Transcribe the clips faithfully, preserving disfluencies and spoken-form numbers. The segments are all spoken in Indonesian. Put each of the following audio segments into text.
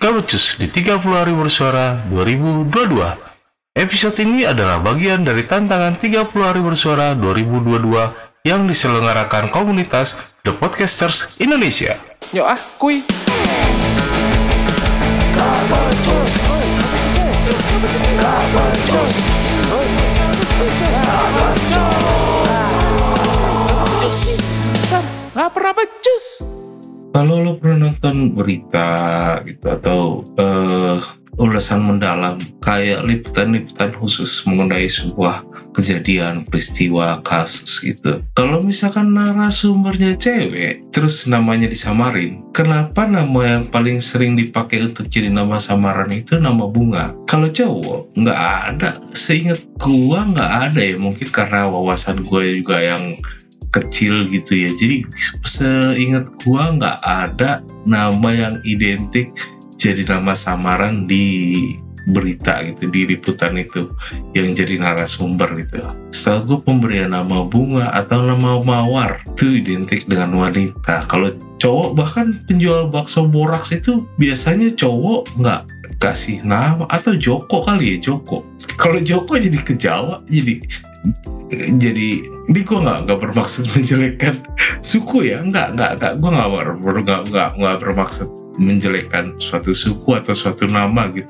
Gapet Cus di tiga puluh hari bersuara dua ribu dua puluh dua. Episode ini adalah bagian dari tantangan tiga puluh hari bersuara dua ribu dua puluh dua yang diselenggarakan komunitas The Podcasters Indonesia. Yo ah, kuy. Kalau lo pernah nonton berita gitu atau uh, ulasan mendalam kayak liputan-liputan khusus mengenai sebuah kejadian, peristiwa, kasus gitu. Kalau misalkan narasumbernya cewek, terus namanya disamarin. Kenapa nama yang paling sering dipakai untuk jadi nama samaran itu nama bunga? Kalau cowok nggak ada, seingat gua nggak ada ya. Mungkin karena wawasan gua juga yang kecil gitu ya, jadi seingat gua nggak ada nama yang identik jadi nama samaran di berita gitu, di liputan itu yang jadi narasumber gitu. Setahu gua pemberian nama bunga atau nama mawar itu identik dengan wanita. Kalau cowok, bahkan penjual bakso boraks itu biasanya cowok nggak kasih nama, atau Joko kali ya, Joko. Kalau Joko jadi ke Jawa, jadi jadi ini gue nggak nggak bermaksud menjelekkan suku ya, nggak nggak nggak gue nggak nggak nggak nggak bermaksud menjelekkan suatu suku atau suatu nama gitu.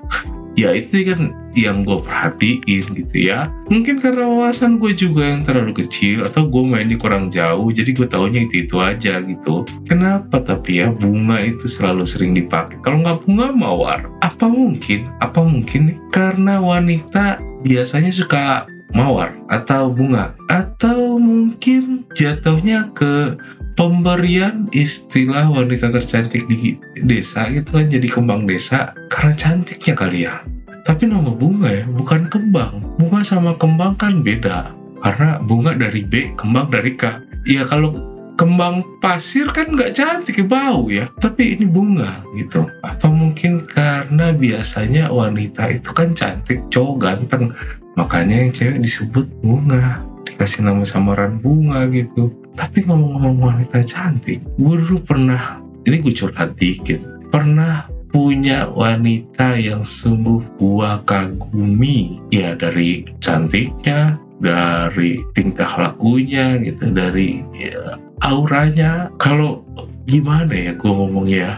Ya itu kan yang gue perhatiin gitu ya. Mungkin karena wawasan gue juga yang terlalu kecil atau gue mainnya kurang jauh, jadi gue taunya itu itu aja gitu. Kenapa tapi ya bunga itu selalu sering dipakai? Kalau nggak bunga mawar. Apa mungkin? Apa mungkin? Karena wanita biasanya suka mawar atau bunga, atau mungkin jatuhnya ke pemberian istilah wanita tercantik di desa gitu kan, jadi kembang desa karena cantiknya kali ya. Tapi nama bunga ya, bukan kembang. Bunga sama kembang kan beda, karena bunga dari B, kembang dari K. Ya kalau kembang pasir kan nggak cantik, bau ya. Tapi ini bunga gitu. Apa mungkin karena biasanya wanita itu kan cantik, cowok ganteng, makanya yang cewek disebut bunga, dikasih nama samaran bunga gitu. Tapi ngomong-ngomong wanita cantik, gue dulu pernah, ini gue curhat dikit, pernah punya wanita yang sungguh gua kagumi. Ya dari cantiknya, dari tingkah lakunya gitu, dari ya, auranya. Kalau gimana ya gue ngomong ya,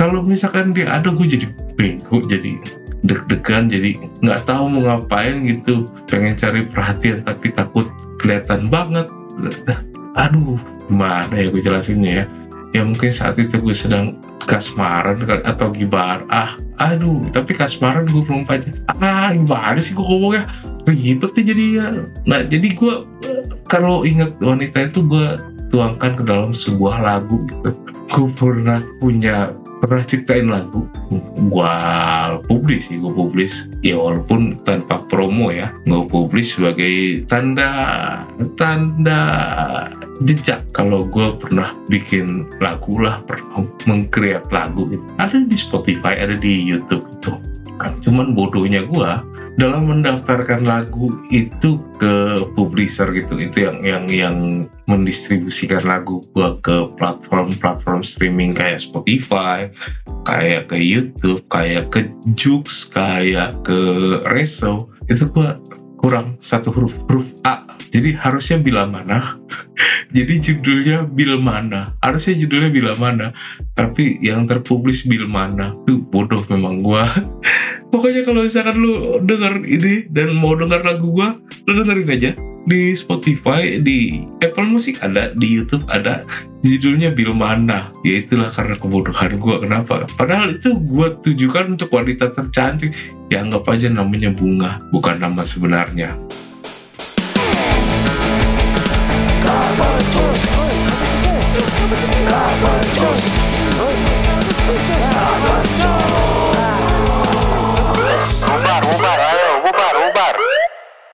kalau misalkan dia ada gue jadi bego, jadi deg-degan, jadi nggak tahu mau ngapain gitu, pengen cari perhatian tapi takut kelihatan banget. Aduh, gimana ya gue jelasinnya ya. Ya mungkin saat itu gue sedang kasmaran atau gimana. Ah, aduh, tapi kasmaran gue belum pajak. Ah, gimana sih gue ngomongnya? Ribet deh jadi ya. Nah, jadi gue kalau ingat wanita itu gue tuangkan ke dalam sebuah lagu gitu. Gue pernah punya, pernah ciptain lagu. Gue publish sih, gue publish. Ya walaupun tanpa promo ya. Gue publish sebagai tanda, tanda jejak. Kalau gue pernah bikin lagu lah, pernah meng-create lagu gitu. Ada di Spotify, ada di YouTube gitu. Cuman bodohnya gue dalam mendaftarkan lagu itu ke publisher gitu, itu yang yang yang mendistribusikan lagu gue ke platform-platform streaming kayak Spotify, kayak ke YouTube, kayak ke Jux, kayak ke Reso. Itu gue kurang satu huruf, huruf A. Jadi harusnya Bilamana. Jadi judulnya Bilamana. Harusnya judulnya Bilamana. Tapi yang terpublish Bilamana. Tuh bodoh memang gua. Pokoknya kalau misalkan lu denger ini dan mau denger lagu gua, lu dengerin aja. Di Spotify, di Apple Music ada, di YouTube ada. Judulnya Bilamana. Ya itulah karena kebodohan gua kenapa. Padahal itu gua tujukan untuk wanita tercantik. Ya anggap aja namanya bunga, bukan nama sebenarnya. Gapet Cus. Gapet Cus.